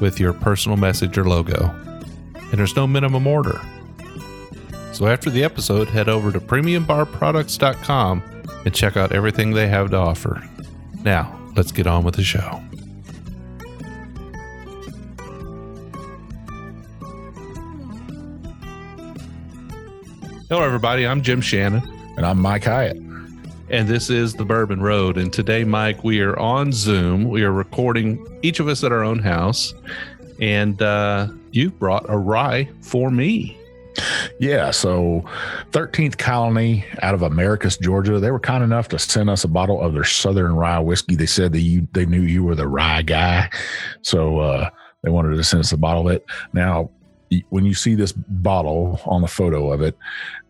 with your personal message or logo. And there's no minimum order. So after the episode, head over to premiumbarproducts.com and check out everything they have to offer. Now, let's get on with the show. Hello, everybody. I'm Jim Shannon. And I'm Mike Hyatt. And this is the Bourbon Road. And today, Mike, we are on Zoom. We are recording each of us at our own house. And you brought a rye for me. Yeah, so 13th Colony out of Americus, Georgia, they were kind enough to send us a bottle of their Southern Rye whiskey. They said that they knew you were the rye guy, so they wanted to send us a bottle of it. Now, when you see this bottle on the photo of it,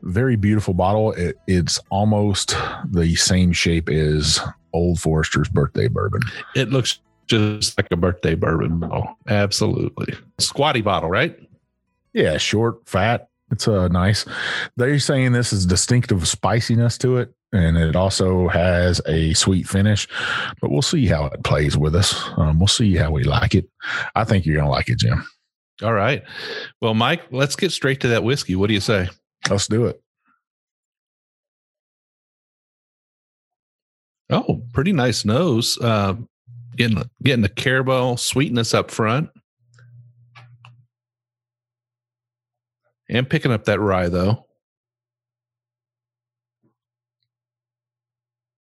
very beautiful bottle. It's almost the same shape as Old Forester's birthday bourbon. It looks just like a birthday bourbon bottle. Absolutely. Squatty bottle, right? Yeah, short, fat. It's nice. They're saying this is distinctive spiciness to it, and it also has a sweet finish, but we'll see how it plays with us. We'll see how we like it. I think you're going to like it, Jim. All right. Well, Mike, let's get straight to that whiskey. What do you say? Let's do it. Oh, pretty nice nose. Getting the caramel sweetness up front. And picking up that rye, though.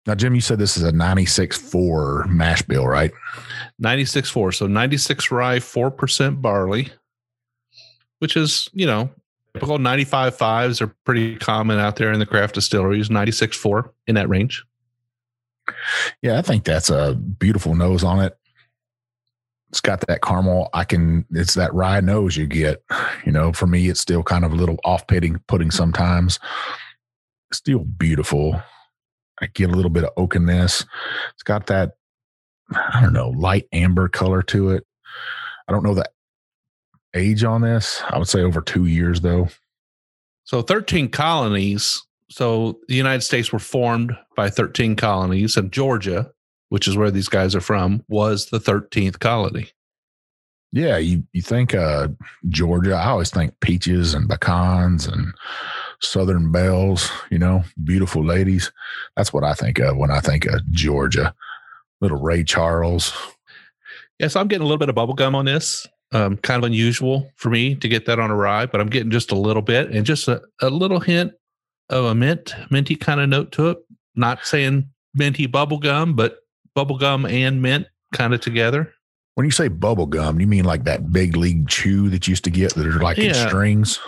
Now, Jim, you said this is a 96.4 mash bill, right? 96.4. So 96 rye, 4% barley, which is, you know, typical 95.5s are pretty common out there in the craft distilleries, 96.4 in that range. Yeah, I think that's a beautiful nose on it. It's got that caramel. It's that rye nose you get, you know. For me, it's still kind of a little off-putting sometimes. It's still beautiful. I get a little bit of oak in this. It's got that, I don't know, light amber color to it. I don't know the age on this. I would say over 2 years, though. So 13 colonies. So the United States were formed by 13 colonies, and Georgia, which is where these guys are from, was the 13th colony. Yeah, you think Georgia, I always think peaches and pecans and Southern belles, you know, beautiful ladies. That's what I think of when I think of Georgia. Little Ray Charles. Yeah, so I'm getting a little bit of bubble gum on this. Kind of unusual for me to get that on a rye, but I'm getting just a little bit and just a little hint of a minty kind of note to it. Not saying minty bubble gum, but bubblegum and mint kind of together. When you say bubblegum, you mean like that big league chew that you used to get that are like in strings?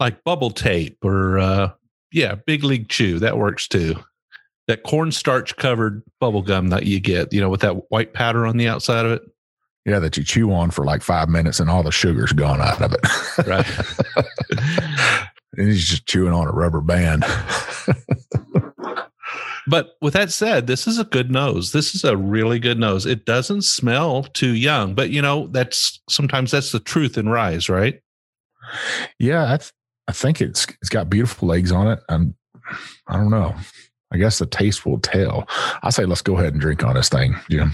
Like bubble tape or, big league chew. That works too. That cornstarch covered bubblegum that you get, you know, with that white powder on the outside of it. Yeah, that you chew on for like 5 minutes and all the sugar's gone out of it. Right. And he's just chewing on a rubber band. But with that said, this is a good nose. This is a really good nose. It doesn't smell too young, but you know, that's the truth in rye, right? Yeah, I think it's got beautiful legs on it. I don't know. I guess the taste will tell. I say let's go ahead and drink on this thing, Jim.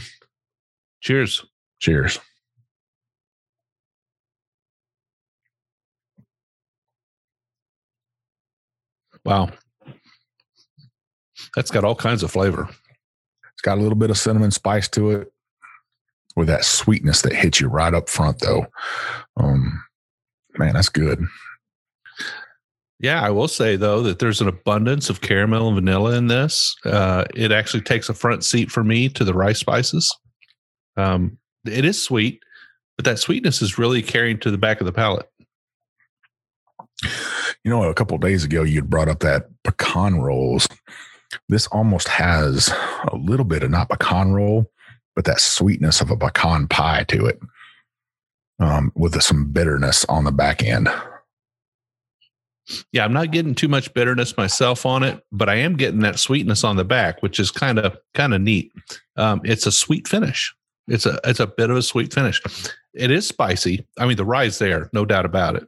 Cheers. Cheers. Wow. That's got all kinds of flavor. It's got a little bit of cinnamon spice to it with that sweetness that hits you right up front, though. Man, that's good. Yeah, I will say, though, that there's an abundance of caramel and vanilla in this. It actually takes a front seat for me to the rice spices. It is sweet, but that sweetness is really carrying to the back of the palate. You know, a couple of days ago, you brought up that pecan rolls. This almost has a little bit of not pecan roll, but that sweetness of a pecan pie to it. with some bitterness on the back end. Yeah, I'm not getting too much bitterness myself on it, but I am getting that sweetness on the back, which is kind of neat. It's a sweet finish. It's a bit of a sweet finish. It is spicy. I mean, the rye's there, no doubt about it.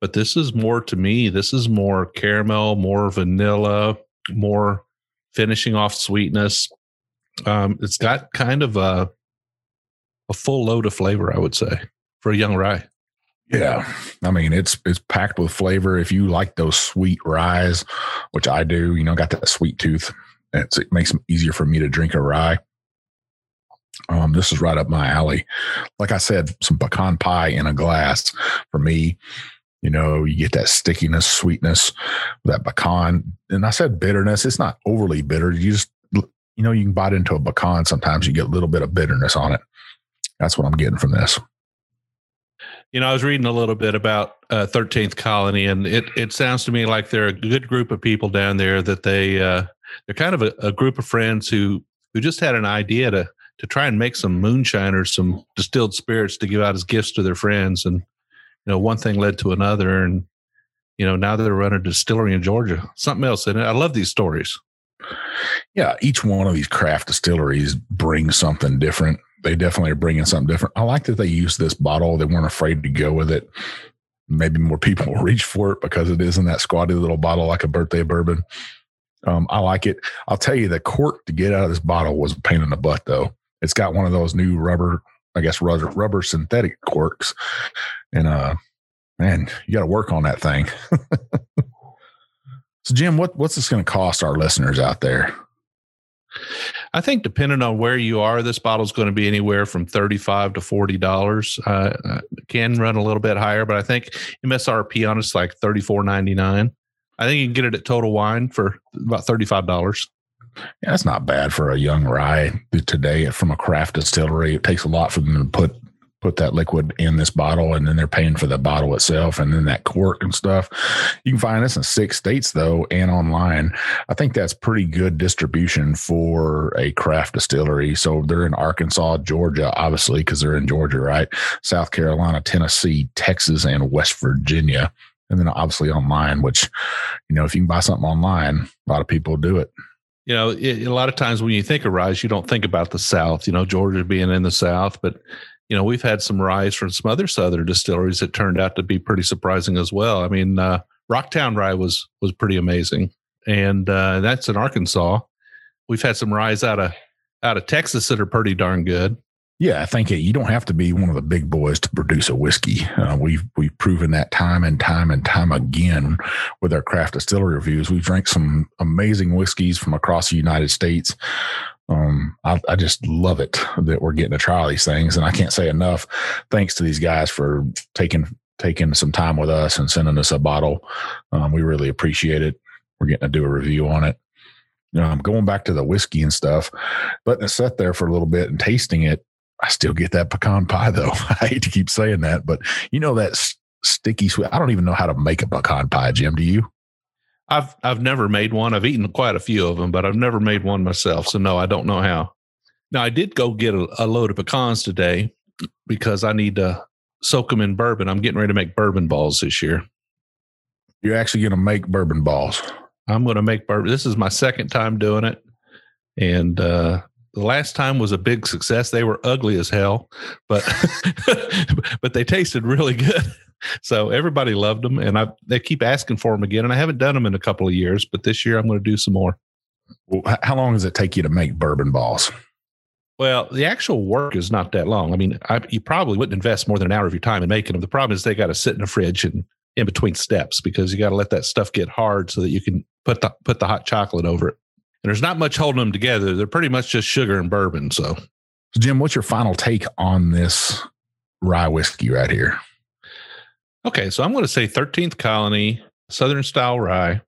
But this is more, to me, this is more caramel, more vanilla, more finishing off sweetness. It's got kind of a full load of flavor, I would say, for a young rye. Yeah. I mean, it's packed with flavor. If you like those sweet ryes, which I do, got that sweet tooth. It makes it easier for me to drink a rye. This is right up my alley. Like I said, some pecan pie in a glass for me. You get that stickiness, sweetness, that pecan. And I said bitterness. It's not overly bitter. You just, you can bite into a pecan. Sometimes you get a little bit of bitterness on it. That's what I'm getting from this. I was reading a little bit about 13th Colony, and it sounds to me like they're a good group of people down there, that they're kind of a group of friends who just had an idea to try and make some moonshiners, some distilled spirits to give out as gifts to their friends. And, one thing led to another, and, now they're running a distillery in Georgia, something else in it. I love these stories. Yeah. Each one of these craft distilleries brings something different. They definitely are bringing something different. I like that they used this bottle. They weren't afraid to go with it. Maybe more people will reach for it because it is in that squatty little bottle like a birthday bourbon. I like it. I'll tell you, the cork to get out of this bottle was a pain in the butt, though. It's got one of those new rubber synthetic corks. And, man, you got to work on that thing. So, Jim, what's this going to cost our listeners out there? I think depending on where you are, this bottle is going to be anywhere from $35 to $40. It can run a little bit higher, but I think MSRP on it's like $34.99. I think you can get it at Total Wine for about $35. Yeah, that's not bad for a young rye today from a craft distillery. It takes a lot for them to put that liquid in this bottle, and then they're paying for the bottle itself and then that cork and stuff. You can find this in 6 states, though, and online. I think that's pretty good distribution for a craft distillery. So they're in Arkansas, Georgia, obviously, because they're in Georgia, right? South Carolina, Tennessee, Texas, and West Virginia. And then obviously online, which, if you can buy something online, a lot of people do it. A lot of times when you think of rye, you don't think about the South, Georgia being in the South, but we've had some ryes from some other southern distilleries that turned out to be pretty surprising as well. I mean, Rocktown Rye was pretty amazing, and that's in Arkansas. We've had some ryes out of Texas that are pretty darn good. Yeah, I think you don't have to be one of the big boys to produce a whiskey. We've proven that time and time and time again with our craft distillery reviews. We've drank some amazing whiskeys from across the United States. I just love it that we're getting to try these things. And I can't say enough thanks to these guys for taking some time with us and sending us a bottle. We really appreciate it. We're getting to do a review on it. Going back to the whiskey and stuff, letting it sit there for a little bit and tasting it. I still get that pecan pie, though. I hate to keep saying that, but that sticky sweet. I don't even know how to make a pecan pie, Jim. Do you? I've never made one. I've eaten quite a few of them, but I've never made one myself. So, no, I don't know how. Now, I did go get a load of pecans today because I need to soak them in bourbon. I'm getting ready to make bourbon balls this year. You're actually going to make bourbon balls? I'm going to make bourbon. This is my second time doing it. And the last time was a big success. They were ugly as hell, but but they tasted really good. So everybody loved them, and they keep asking for them again, and I haven't done them in a couple of years, but this year I'm going to do some more. Well, how long does it take you to make bourbon balls? Well, the actual work is not that long. I mean, you probably wouldn't invest more than an hour of your time in making them. The problem is they got to sit in the fridge and in between steps, because you got to let that stuff get hard so that you can put the hot chocolate over it. And there's not much holding them together. They're pretty much just sugar and bourbon. So, Jim, what's your final take on this rye whiskey right here? Okay, so I'm going to say 13th Colony, Southern Style Rye,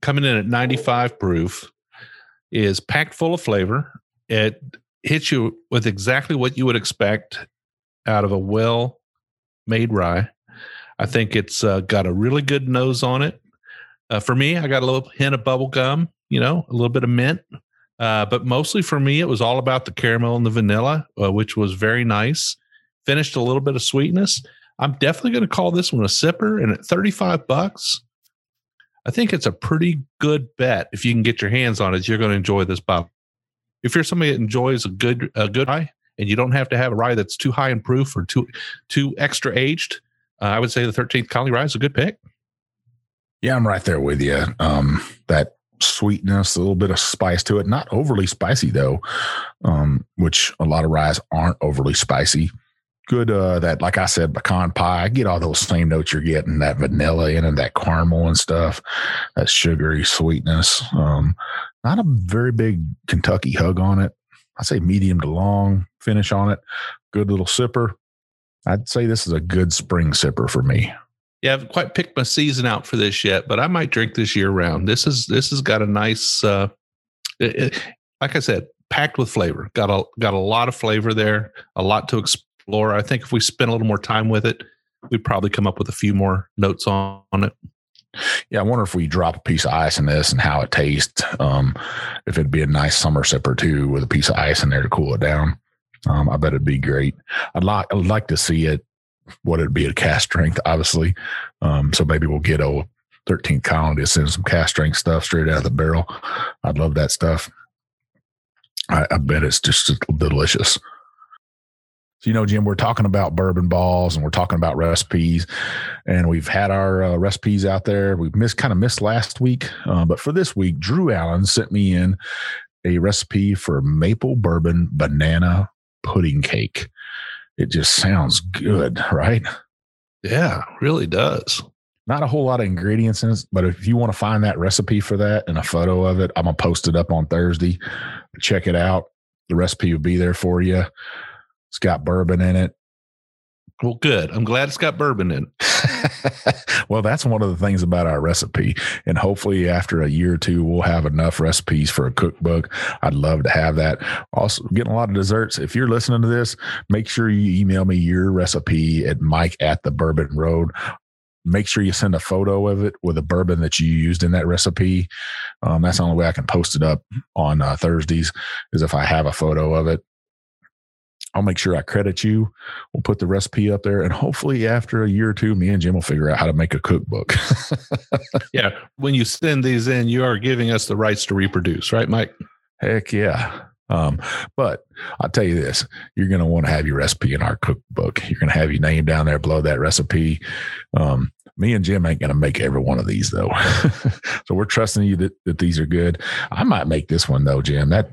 coming in at 95 proof, is packed full of flavor. It hits you with exactly what you would expect out of a well-made rye. I think it's got a really good nose on it. For me, I got a little hint of bubble gum, a little bit of mint. But mostly for me, it was all about the caramel and the vanilla, which was very nice. finished a little bit of sweetness. I'm definitely going to call this one a sipper, and at $35, I think it's a pretty good bet. If you can get your hands on it, you're going to enjoy this bottle. If you're somebody that enjoys a good rye, and you don't have to have a rye that's too high in proof or too extra aged, I would say the 13th Colony Rye is a good pick. Yeah, I'm right there with you. That sweetness, a little bit of spice to it, not overly spicy though, which a lot of ryes aren't overly spicy. Good, that, like I said, pecan pie. I get all those same notes you're getting, that vanilla in and that caramel and stuff, that sugary sweetness. Not a very big Kentucky hug on it. I say medium to long finish on it. Good little sipper. I'd say this is a good spring sipper for me. Yeah, I haven't quite picked my season out for this yet, but I might drink this year round. This has got a nice, like I said, packed with flavor. Got a lot of flavor there, a lot to explore. I think if we spend a little more time with it, we'd probably come up with a few more notes on it. Yeah, I wonder if we drop a piece of ice in this and how it tastes. If it'd be a nice summer sipper too, with a piece of ice in there to cool it down. I bet it'd be great. I'd like to see it. What it'd be a cast strength, obviously. So maybe we'll get old 13th Colony to send some cast strength stuff straight out of the barrel. I'd love that stuff. I bet it's just delicious. So, you know, Jim, we're talking about bourbon balls and we're talking about recipes, and we've had our recipes out there. We've missed last week. But for this week, Drew Allen sent me in a recipe for maple bourbon banana pudding cake. It just sounds good, right? Yeah, really does. Not a whole lot of ingredients in it, but if you want to find that recipe for that and a photo of it, I'm going to post it up on Thursday. Check it out. The recipe will be there for you. It's got bourbon in it. Well, good. I'm glad it's got bourbon in it. Well, that's one of the things about our recipe. And hopefully after a year or two, we'll have enough recipes for a cookbook. I'd love to have that. Also, getting a lot of desserts. If you're listening to this, make sure you email me your recipe at mike@thebourbonroad.com. Make sure you send a photo of it with a bourbon that you used in that recipe. That's the only way I can post it up on Thursdays, is if I have a photo of it. I'll make sure I credit you. We'll put the recipe up there. And hopefully after a year or two, me and Jim will figure out how to make a cookbook. Yeah. When you send these in, you are giving us the rights to reproduce, right, Mike? Heck yeah. But I'll tell you this, you're going to want to have your recipe in our cookbook. You're going to have your name down there below that recipe. Me and Jim ain't going to make every one of these though. So we're trusting you that these are good. I might make this one though, Jim. That,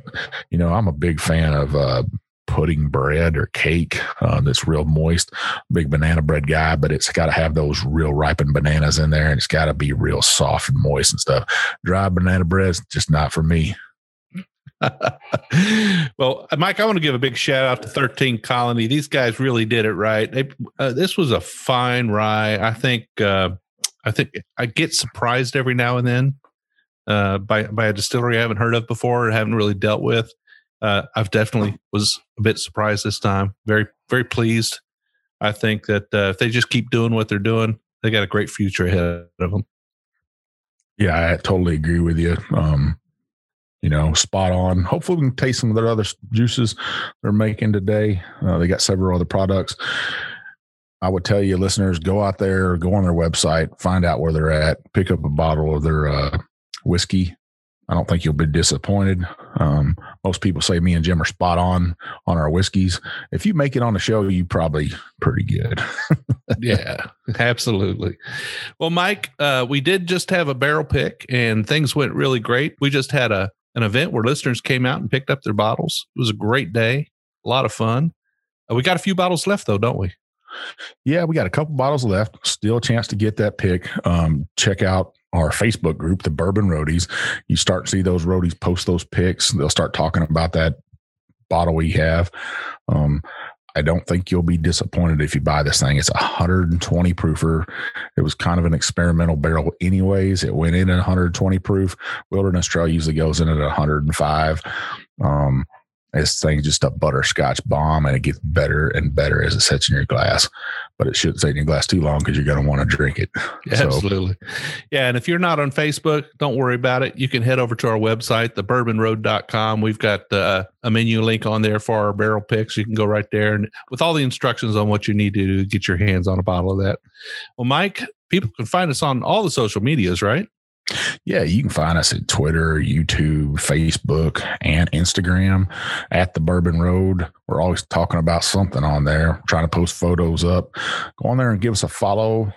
you know, I'm a big fan of, pudding bread or cake that's real moist. Big banana bread guy, but it's got to have those real ripened bananas in there, and it's got to be real soft and moist and stuff. Dry banana bread's just not for me. Well, Mike, I want to give a big shout out to 13th Colony. These guys really did it right. This was a fine rye. I think I get surprised every now and then by a distillery I haven't heard of before or haven't really dealt with. I've definitely was a bit surprised this time. Very, very pleased. I think that if they just keep doing what they're doing, they got a great future ahead of them. Yeah, I totally agree with you. You know, spot on. Hopefully we can taste some of their other juices they're making today. They got several other products. I would tell you, listeners, go out there, go on their website, find out where they're at, pick up a bottle of their whiskey. I don't think you'll be disappointed. Most people say me and Jim are spot on our whiskeys. If you make it on the show, you probably pretty good. Yeah, absolutely. Well, Mike, we did just have a barrel pick and things went really great. We just had an event where listeners came out and picked up their bottles. It was a great day, a lot of fun. We got a few bottles left though, don't we? Yeah, we got a couple bottles left. Still a chance to get that pick. Check out our Facebook group, the Bourbon Roadies. You start to see those roadies post those picks. They'll start talking about that bottle we have. I don't think you'll be disappointed if you buy this thing. It's 120 proofer. It was kind of an experimental barrel anyways. It went in at 120 proof. Wilderness Trail usually goes in at 105. This thing just a butterscotch bomb, and it gets better and better as it sits in your glass. But it shouldn't stay in your glass too long because you're going to want to drink it. Yeah, so. Absolutely. Yeah, and if you're not on Facebook, don't worry about it. You can head over to our website, thebourbonroad.com. We've got a menu link on there for our barrel picks. You can go right there and with all the instructions on what you need to do to get your hands on a bottle of that. Well, Mike, people can find us on all the social medias, right? Yeah, you can find us at Twitter, YouTube, Facebook, and Instagram at The Bourbon Road. We're always talking about something on there. We're trying to post photos up. Go on there and give us a follow.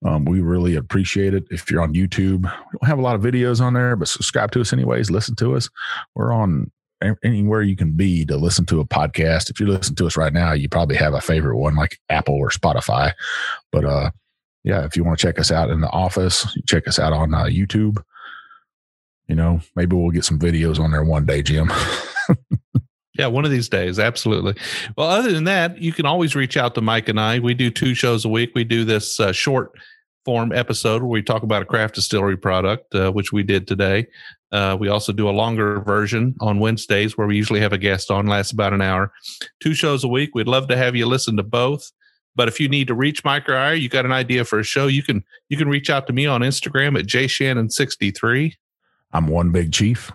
We really appreciate it. If you're on YouTube, we don't have a lot of videos on there, but subscribe to us anyways. Listen to us. We're on anywhere you can be to listen to a podcast. If you listen to us right now, you probably have a favorite one like Apple or Spotify. But, yeah, if you want to check us out in the office, check us out on YouTube. You know, maybe we'll get some videos on there one day, Jim. Yeah, one of these days. Absolutely. Well, other than that, you can always reach out to Mike and I. We do 2 shows a week. We do this short form episode where we talk about a craft distillery product, which we did today. We also do a longer version on Wednesdays where we usually have a guest on, lasts about an hour. 2 shows a week. We'd love to have you listen to both. But if you need to reach Mike or I, you got an idea for a show, you can reach out to me on Instagram at jshannon63. I'm One Big Chief.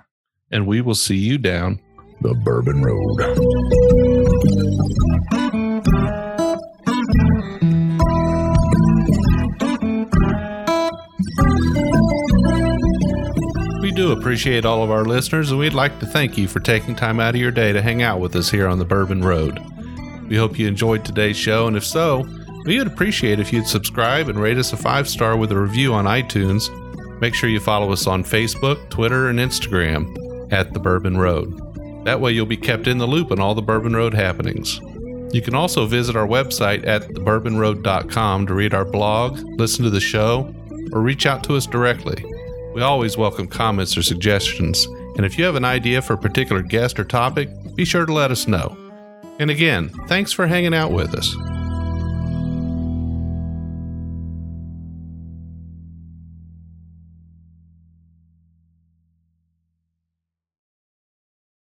And we will see you down the Bourbon Road. Do appreciate all of our listeners, and we'd like to thank you for taking time out of your day to hang out with us here on the Bourbon Road. We hope you enjoyed today's show, and if so, we would appreciate if you'd subscribe and rate us a 5-star with a review on iTunes. Make sure you follow us on Facebook, Twitter, and Instagram at The Bourbon Road. That way you'll be kept in the loop on all the Bourbon Road happenings. You can also visit our website at thebourbonroad.com to read our blog, listen to the show, or reach out to us directly. We always welcome comments or suggestions, and if you have an idea for a particular guest or topic, be sure to let us know. And again, thanks for hanging out with us.